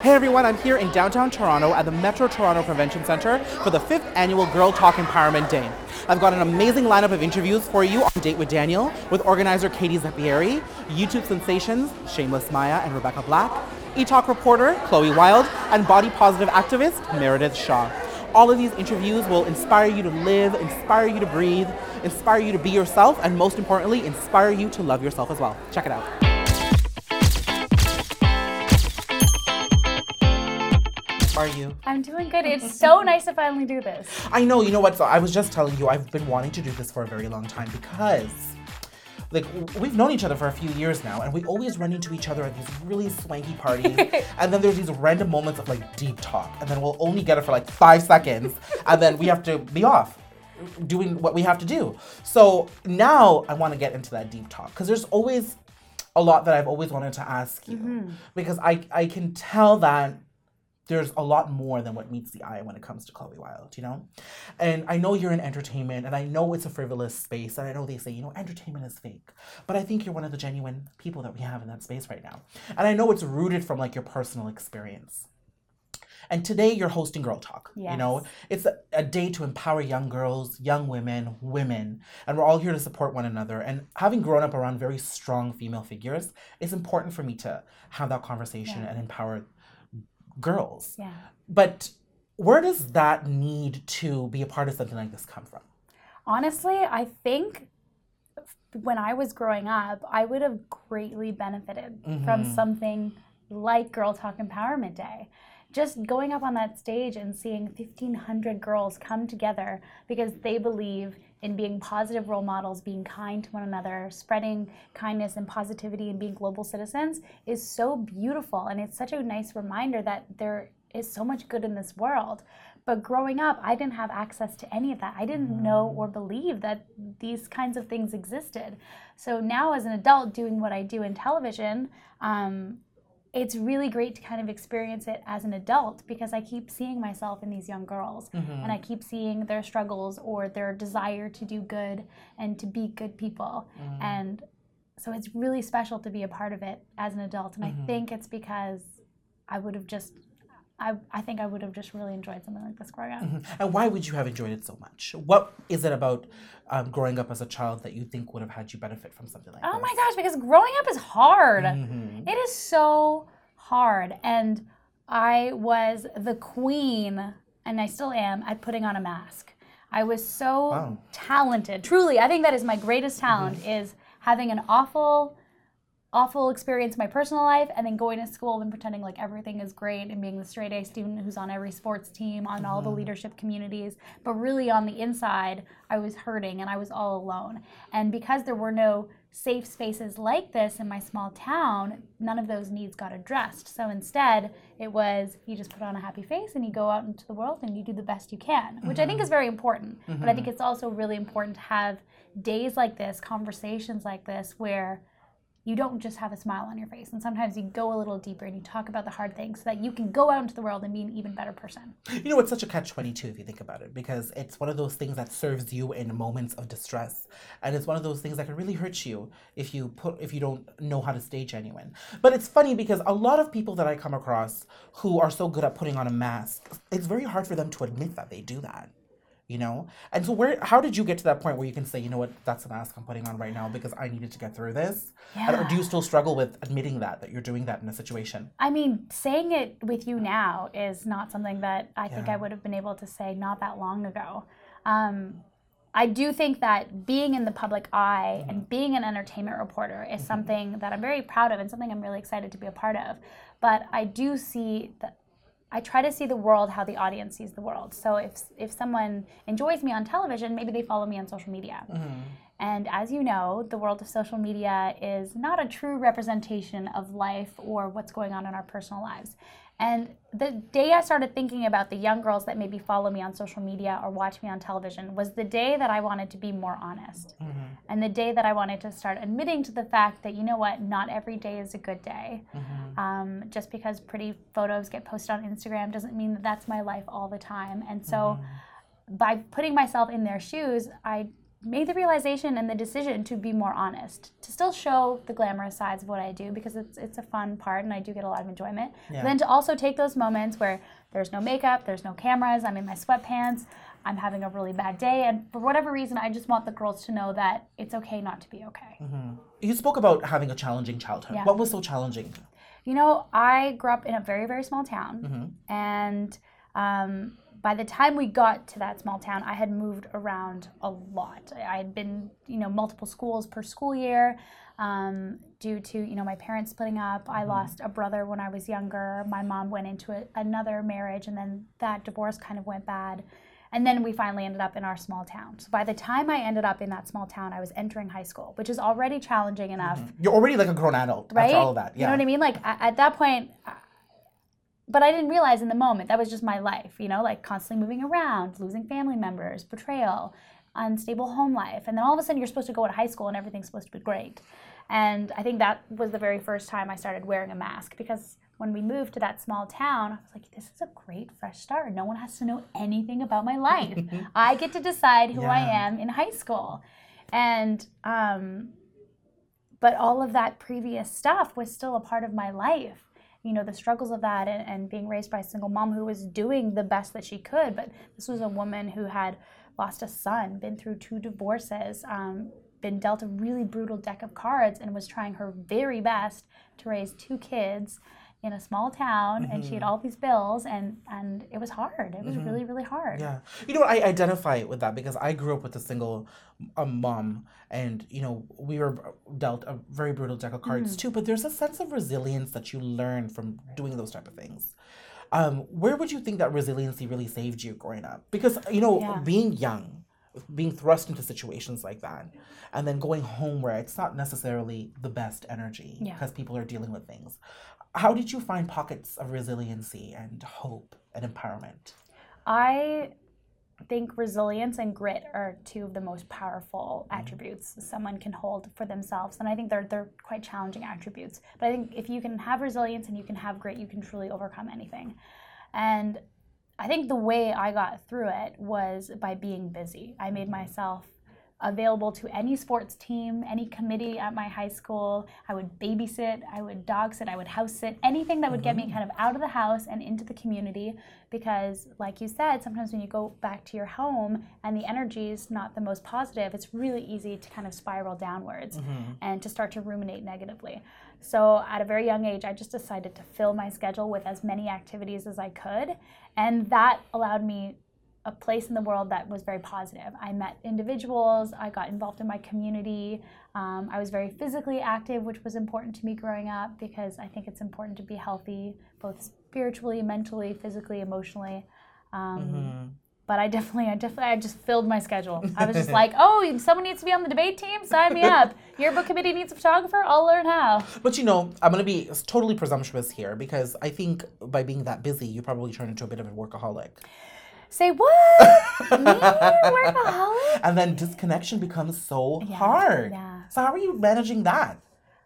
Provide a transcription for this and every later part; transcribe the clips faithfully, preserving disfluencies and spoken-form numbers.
Hey everyone, I'm here in downtown Toronto at the Metro Toronto Prevention Centre for the fifth annual Girl Talk Empowerment Day. I've got an amazing lineup of interviews for you on Date with Daniel with organizer Katie Zeppieri, YouTube sensations Shameless Maya and Rebecca Black, eTalk reporter Chloe Wilde, and body positive activist Meredith Shaw. All of these interviews will inspire you to live, inspire you to breathe, inspire you to be yourself, and most importantly, inspire you to love yourself as well. Check it out. How are you? I'm doing good. It's so nice to finally do this. I know. You know what? So I was just telling you, I've been wanting to do this for a very long time because, like, we've known each other for a few years now, and we always run into each other at these really swanky parties, and then there's these random moments of like deep talk, and then we'll only get it for like five seconds, and then we have to be off doing what we have to do. So now I want to get into that deep talk because there's always a lot that I've always wanted to ask you mm-hmm. because I I can tell that. There's a lot more than what meets the eye when it comes to Chloe Wilde, you know? And I know you're in entertainment, and I know it's a frivolous space, and I know they say, you know, entertainment is fake. But I think you're one of the genuine people that we have in that space right now. And I know it's rooted from, like, your personal experience. And today you're hosting Girl Talk, yes. you know? It's a, a day to empower young girls, young women, women. And we're all here to support one another. And having grown up around very strong female figures, it's important for me to have that conversation yeah. and empower girls. Yeah. But where does that need to be a part of something like this come from? Honestly, I think when I was growing up, I would have greatly benefited mm-hmm. from something like Girl Talk Empowerment Day. Just going up on that stage and seeing fifteen hundred girls come together because they believe in being positive role models, being kind to one another, spreading kindness and positivity and being global citizens is so beautiful. And it's such a nice reminder that there is so much good in this world. But growing up, I didn't have access to any of that. I didn't mm. know or believe that these kinds of things existed. So now as an adult doing what I do in television, um, it's really great to kind of experience it as an adult because I keep seeing myself in these young girls mm-hmm. and I keep seeing their struggles or their desire to do good and to be good people. Mm. And so it's really special to be a part of it as an adult. And mm-hmm. I think it's because I would have just, I, I think I would have just really enjoyed something like this growing up. Mm-hmm. And why would you have enjoyed it so much? What is it about um, growing up as a child that you think would have had you benefit from something like oh this? Oh my gosh, because growing up is hard. Mm-hmm. It is so hard. And I was the queen, and I still am, at putting on a mask. I was so wow. talented. Truly, I think that is my greatest talent mm-hmm. is having an awful... awful experience in my personal life and then going to school and pretending like everything is great and being the straight A student who's on every sports team, on mm-hmm. all the leadership communities. But really on the inside, I was hurting and I was all alone. And because there were no safe spaces like this in my small town, none of those needs got addressed. So instead, it was you just put on a happy face and you go out into the world and you do the best you can, which mm-hmm. I think is very important. Mm-hmm. But I think it's also really important to have days like this, conversations like this, where you don't just have a smile on your face. And sometimes you go a little deeper and you talk about the hard things so that you can go out into the world and be an even better person. You know, it's such a catch twenty-two if you think about it, because it's one of those things that serves you in moments of distress. And it's one of those things that can really hurt you if you put if you don't know how to stay genuine. But it's funny because a lot of people that I come across who are so good at putting on a mask, it's very hard for them to admit that they do that. You know? And so where, how did you get to that point where you can say, you know what, that's a mask I'm putting on right now because I needed to get through this? Yeah. And, or do you still struggle with admitting that, that you're doing that in a situation? I mean, saying it with you now is not something that I yeah. think I would have been able to say not that long ago. Um, I do think that being in the public eye mm-hmm. and being an entertainment reporter is mm-hmm. something that I'm very proud of and something I'm really excited to be a part of. But I do see that I try to see the world how the audience sees the world. So if if someone enjoys me on television, maybe they follow me on social media. Mm-hmm. And as you know, the world of social media is not a true representation of life or what's going on in our personal lives. And the day I started thinking about the young girls that maybe follow me on social media or watch me on television was the day that I wanted to be more honest. Mm-hmm. And the day that I wanted to start admitting to the fact that, you know what, not every day is a good day. Mm-hmm. Um, just because pretty photos get posted on Instagram doesn't mean that that's my life all the time. And so mm-hmm. by putting myself in their shoes, I made the realization and the decision to be more honest, to still show the glamorous sides of what I do, because it's it's a fun part and I do get a lot of enjoyment. Yeah. But then to also take those moments where there's no makeup, there's no cameras, I'm in my sweatpants, I'm having a really bad day, and for whatever reason, I just want the girls to know that it's okay not to be okay. Mm-hmm. You spoke about having a challenging childhood. Yeah. What was so challenging? You know, I grew up in a very, very small town, mm-hmm. and um, by the time we got to that small town, I had moved around a lot. I had been, you know, multiple schools per school year, um, due to, you know, my parents splitting up. Mm-hmm. I lost a brother when I was younger. My mom went into a, another marriage, and then that divorce kind of went bad. And then we finally ended up in our small town. So by the time I ended up in that small town, I was entering high school, which is already challenging enough. Mm-hmm. You're already like a grown adult, right? After all of that. Yeah. You know what I mean? Like at that point, but I didn't realize in the moment, that was just my life, you know, like constantly moving around, losing family members, betrayal, unstable home life. And then all of a sudden you're supposed to go to high school and everything's supposed to be great. And I think that was the very first time I started wearing a mask, because when we moved to that small town, I was like, this is a great fresh start. No one has to know anything about my life. I get to decide who yeah. I am in high school. And, um, but all of that previous stuff was still a part of my life. You know, the struggles of that, and, and being raised by a single mom who was doing the best that she could. But this was a woman who had lost a son, been through two divorces, um, been dealt a really brutal deck of cards, and was trying her very best to raise two kids in a small town, mm-hmm. and she had all these bills, and, and it was hard. It was mm-hmm. really, really hard. Yeah. You know, I identify with that, because I grew up with a single um, mom, and, you know, we were dealt a very brutal deck of cards, mm-hmm. too, but there's a sense of resilience that you learn from doing those type of things. Um, where would you think that resiliency really saved you growing up? Because, you know, yeah. being young, being thrust into situations like that, and then going home where it's not necessarily the best energy, because yeah. people are dealing with things. How did you find pockets of resiliency and hope and empowerment? I think resilience and grit are two of the most powerful mm-hmm. attributes someone can hold for themselves, and I think they're they're quite challenging attributes. But I think if you can have resilience and you can have grit, you can truly overcome anything. And I think the way I got through it was by being busy. I made myself available to any sports team, any committee at my high school. I would babysit, I would dog sit, I would house sit, anything that would get me kind of out of the house and into the community. Because like you said, sometimes when you go back to your home and the energy is not the most positive, it's really easy to kind of spiral downwards mm-hmm. and to start to ruminate negatively. So at a very young age, I just decided to fill my schedule with as many activities as I could. And that allowed me a place in the world that was very positive. I met individuals, I got involved in my community, um, I was very physically active, which was important to me growing up, because I think it's important to be healthy, both spiritually, mentally, physically, emotionally. Um, mm-hmm. But I definitely, I definitely, I just filled my schedule. I was just like, oh, someone needs to be on the debate team? Sign me up. Yearbook committee needs a photographer? I'll learn how. But you know, I'm going to be totally presumptuous here, because I think by being that busy, you probably turned into a bit of a workaholic. Say what? Me? Workaholic? And then disconnection becomes so yeah, hard. Yeah. So how are you managing that?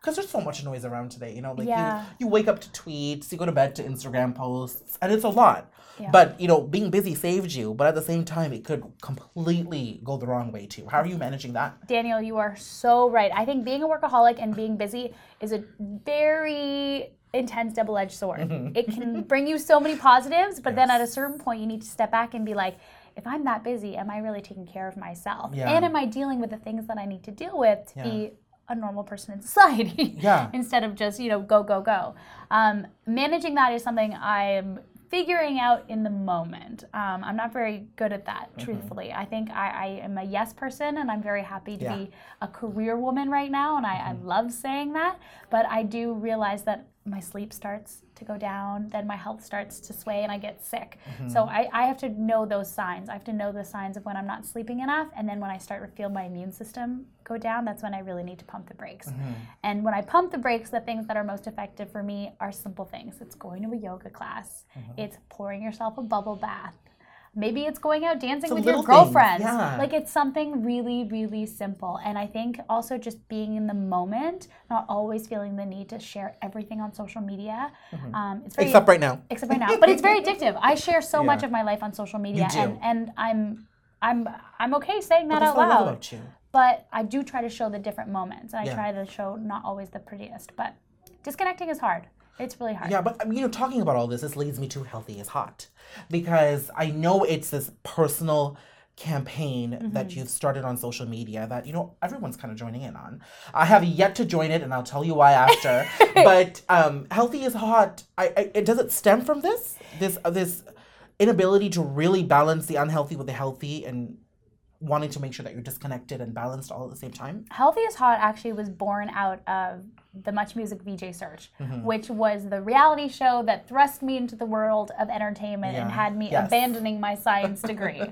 Because there's so much noise around today, you know, like yeah. you, you wake up to tweets, you go to bed to Instagram posts, and it's a lot. Yeah. But, you know, being busy saved you, but at the same time, it could completely go the wrong way too. How are you managing that? Daniel, you are so right. I think being a workaholic and being busy is a very intense double-edged sword. Mm-hmm. It can bring you so many positives, but yes. then at a certain point, you need to step back and be like, if I'm that busy, am I really taking care of myself? Yeah. And am I dealing with the things that I need to deal with to yeah. be a normal person in society yeah. instead of just, you know, go, go, go. Um, managing that is something I'm figuring out in the moment. Um, I'm not very good at that, mm-hmm. truthfully. I think I, I am a yes person, and I'm very happy to yeah. be a career woman right now, and I, mm-hmm. I love saying that, but I do realize that my sleep starts to go down, then my health starts to sway, and I get sick. Mm-hmm. So I, I have to know those signs. I have to know the signs of when I'm not sleeping enough, and then when I start to feel my immune system go down, that's when I really need to pump the brakes. Mm-hmm. And when I pump the brakes, the things that are most effective for me are simple things. It's going to a yoga class. Mm-hmm. It's pouring yourself a bubble bath. Maybe it's going out dancing so with your girlfriends. Yeah. Like it's something really, really simple. And I think also just being in the moment, not always feeling the need to share everything on social media. Mm-hmm. Um, it's very, except right now. Except right now. But it's very addictive. I share so yeah. much of my life on social media. You do. And, and I'm I'm I'm okay saying that out loud. That's what I love about you. But I do try to show the different moments, and yeah. I try to show not always the prettiest. But disconnecting is hard. It's really hard. Yeah, but you know, talking about all this, this leads me to Healthy is Hot, because I know it's this personal campaign mm-hmm. that you've started on social media that, you know, everyone's kind of joining in on. I have yet to join it, and I'll tell you why after. But um, Healthy is Hot. I, I, it does it stem from this this uh, this inability to really balance the unhealthy with the healthy, and wanting to make sure that you're disconnected and balanced all at the same time? Healthy is Hot actually was born out of the Much Music V J search, mm-hmm. which was the reality show that thrust me into the world of entertainment yeah. and had me yes. abandoning my science degree.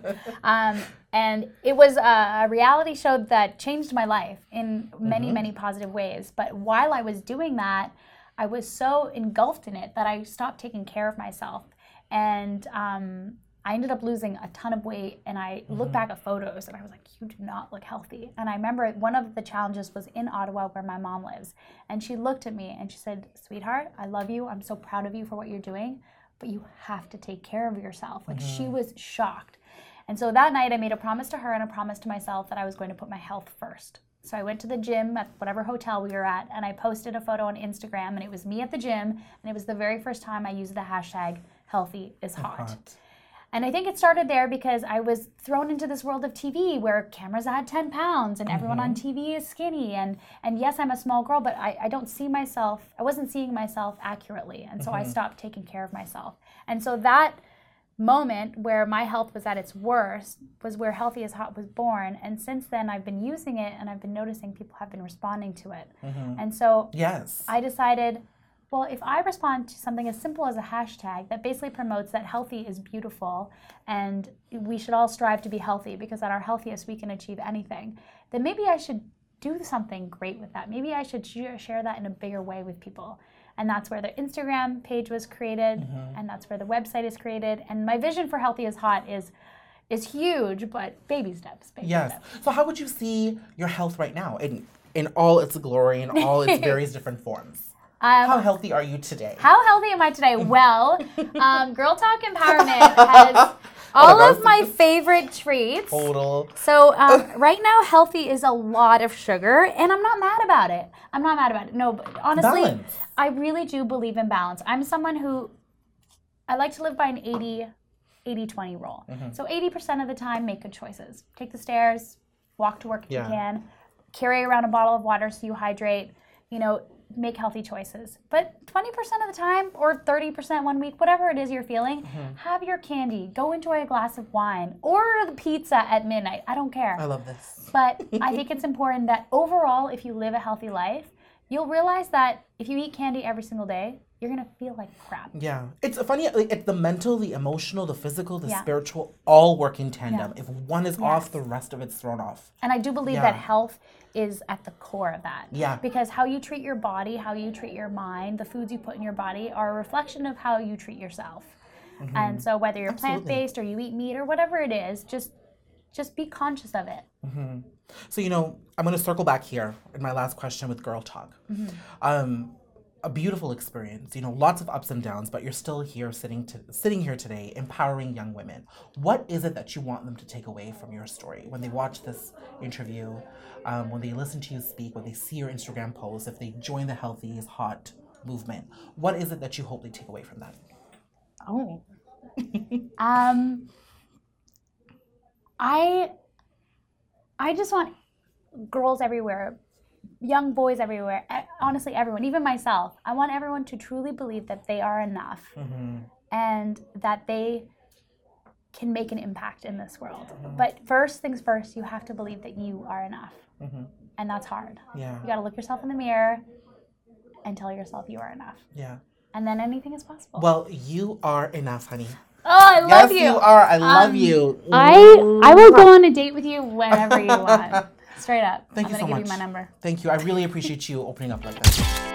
um, and it was a, a reality show that changed my life in many, mm-hmm. many positive ways. But while I was doing that, I was so engulfed in it that I stopped taking care of myself. And um, I ended up losing a ton of weight, and I mm-hmm. looked back at photos and I was like, you do not look healthy. And I remember one of the challenges was in Ottawa where my mom lives, and she looked at me and she said, sweetheart, I love you. I'm so proud of you for what you're doing, but you have to take care of yourself. Like mm-hmm. she was shocked. And so that night I made a promise to her and a promise to myself that I was going to put my health first. So I went to the gym at whatever hotel we were at, and I posted a photo on Instagram, and it was me at the gym, and it was the very first time I used the hashtag Healthy is Hot. And I think it started there because I was thrown into this world of T V where cameras add ten pounds and mm-hmm. everyone on T V is skinny. And, and yes, I'm a small girl, but I, I don't see myself, I wasn't seeing myself accurately. And so mm-hmm. I stopped taking care of myself. And so that moment where my health was at its worst was where Healthy is Hot was born. And since then I've been using it, and I've been noticing people have been responding to it. Mm-hmm. And so yes. I decided, well, if I respond to something as simple as a hashtag that basically promotes that healthy is beautiful and we should all strive to be healthy because at our healthiest we can achieve anything, then maybe I should do something great with that. Maybe I should sh- share that in a bigger way with people. And that's where the Instagram page was created, mm-hmm. and that's where the website is created. And my vision for Healthy is Hot is is huge, but baby steps, baby yes. steps. So how would you see your health right now in, in all its glory, in all its various different forms? Um, how healthy are you today? How healthy am I today? Well, um, Girl Talk Empowerment has all oh, of my favorite treats. Total. So um, right now, healthy is a lot of sugar, and I'm not mad about it. I'm not mad about it. No, but honestly, balance. I really do believe in balance. I'm someone who, I like to live by an eighty, eighty, twenty rule. Mm-hmm. So eighty percent of the time, make good choices. Take the stairs, walk to work if yeah. you can, carry around a bottle of water so you hydrate, you know, make healthy choices. But twenty percent of the time, or thirty percent one week, whatever it is you're feeling, mm-hmm. have your candy, go enjoy a glass of wine, order the pizza at midnight. I don't care. I love this. But I think it's important that overall, if you live a healthy life, you'll realize that if you eat candy every single day, you're going to feel like crap. Yeah. It's funny, like, it's the mental, the emotional, the physical, the yeah. spiritual, all work in tandem. Yeah. If one is yes. off, the rest of it's thrown off. And I do believe yeah. that health is at the core of that. Yeah. Because how you treat your body, how you treat your mind, the foods you put in your body are a reflection of how you treat yourself. Mm-hmm. And so whether you're Absolutely. plant-based or you eat meat or whatever it is, just just be conscious of it. Mm-hmm. So, you know, I'm going to circle back here in my last question with Girl Talk. Mm-hmm. Um, a beautiful experience, you know, lots of ups and downs, but you're still here sitting to, sitting here today, empowering young women. What is it that you want them to take away from your story when they watch this interview, um, when they listen to you speak, when they see your Instagram posts, if they join the Healthy is Hot movement? What is it that you hope they take away from that? Oh, um, I, I just want girls everywhere, young boys everywhere, honestly everyone, even myself, I want everyone to truly believe that they are enough mm-hmm. and that they can make an impact in this world. Mm-hmm. But first things first, you have to believe that you are enough. Mm-hmm. And that's hard. Yeah. You gotta look yourself in the mirror and tell yourself you are enough. Yeah. And then anything is possible. Well, you are enough, honey. Oh, I love yes, you. Yes, you are. I love um, you. I, I will go on a date with you whenever you want. Straight up. Thank I'm you so much. I'm going to give you my number. Thank you. I really appreciate you opening up like that.